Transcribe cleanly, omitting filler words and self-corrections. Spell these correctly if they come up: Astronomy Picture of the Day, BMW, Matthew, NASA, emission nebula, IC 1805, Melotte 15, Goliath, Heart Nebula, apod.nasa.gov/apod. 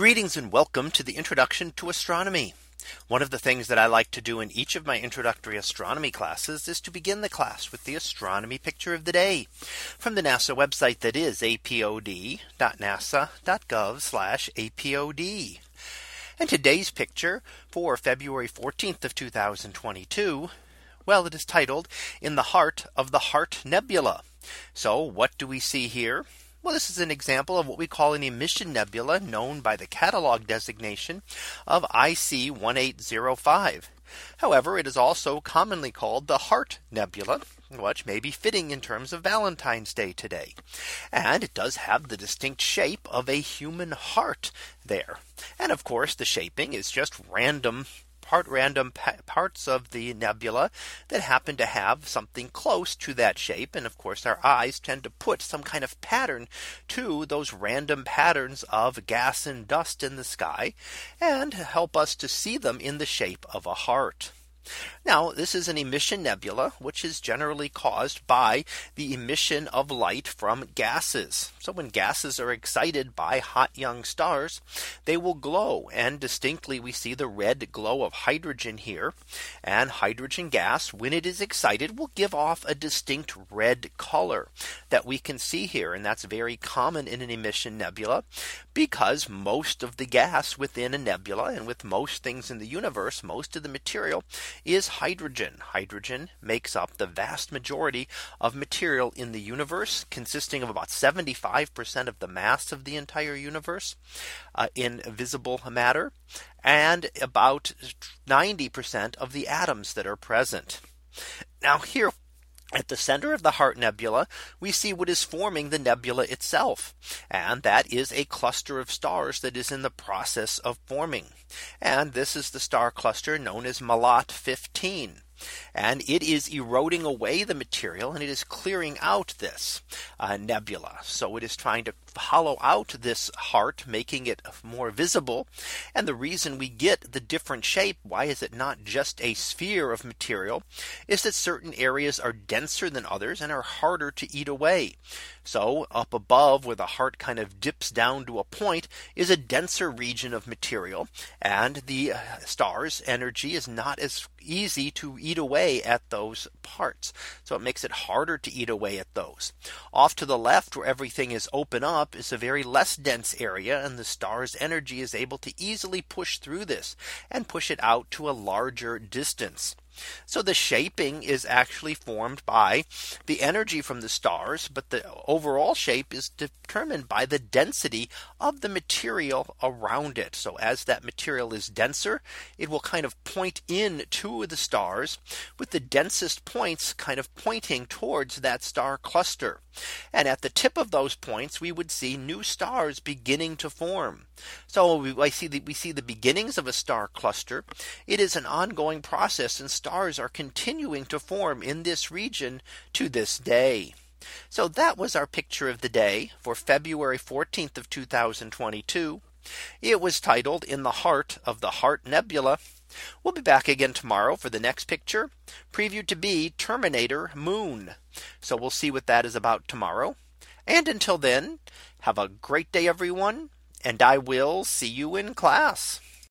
Greetings and welcome to the introduction to astronomy. One of the things that I like to do in each of my introductory astronomy classes is to begin the class with the astronomy picture of the day from the NASA website, that is apod.nasa.gov/apod. And today's picture for February 14th of 2022. Well, it is titled "In the Heart of the Heart Nebula." So what do we see here? Well, this is an example of what we call an emission nebula, known by the catalog designation of IC 1805. However, it is also commonly called the Heart Nebula, which may be fitting in terms of Valentine's Day today. And it does have the distinct shape of a human heart there. And of course, the shaping is just random parts of the nebula that happen to have something close to that shape. And of course, our eyes tend to put some kind of pattern to those random patterns of gas and dust in the sky and help us to see them in the shape of a heart. Now, this is an emission nebula, which is generally caused by the emission of light from gases. So when gases are excited by hot young stars, they will glow, and distinctly we see the red glow of hydrogen here, and hydrogen gas, when it is excited, will give off a distinct red color that we can see here. And that's very common in an emission nebula, because most of the gas within a nebula, and with most things in the universe, most of the material is hydrogen. Hydrogen makes up the vast majority of material in the universe, consisting of about 75% of the mass of the entire universe in visible matter, and about 90% of the atoms that are present. Now here at the center of the Heart Nebula, we see what is forming the nebula itself. And that is a cluster of stars that is in the process of forming. And this is the star cluster known as Melotte 15. And it is eroding away the material, and it is clearing out this nebula. So it is trying to hollow out this heart, making it more visible. And the reason we get the different shape, why is it not just a sphere of material, is that certain areas are denser than others and are harder to eat away. So up above, where the heart kind of dips down to a point, is a denser region of material, and the star's energy is not as easy to eat away at those parts. So it makes it harder to eat away at those. Off to the left, where everything is open up, is a very less dense area, and the star's energy is able to easily push through this and push it out to a larger distance. So the shaping is actually formed by the energy from the stars, but the overall shape is determined by the density of the material around it. So as that material is denser, it will kind of point in to the stars, with the densest points kind of pointing towards that star cluster. And at the tip of those points, we would see new stars beginning to form. So we see the beginnings of a star cluster. It is an ongoing process, and stars are continuing to form in this region to this day. So that was our picture of the day for February 14th of 2022. It was titled "In the Heart of the Heart Nebula." We'll be back again tomorrow for the next picture, previewed to be Terminator Moon. So we'll see what that is about tomorrow. And until then, have a great day, everyone, and I will see you in class.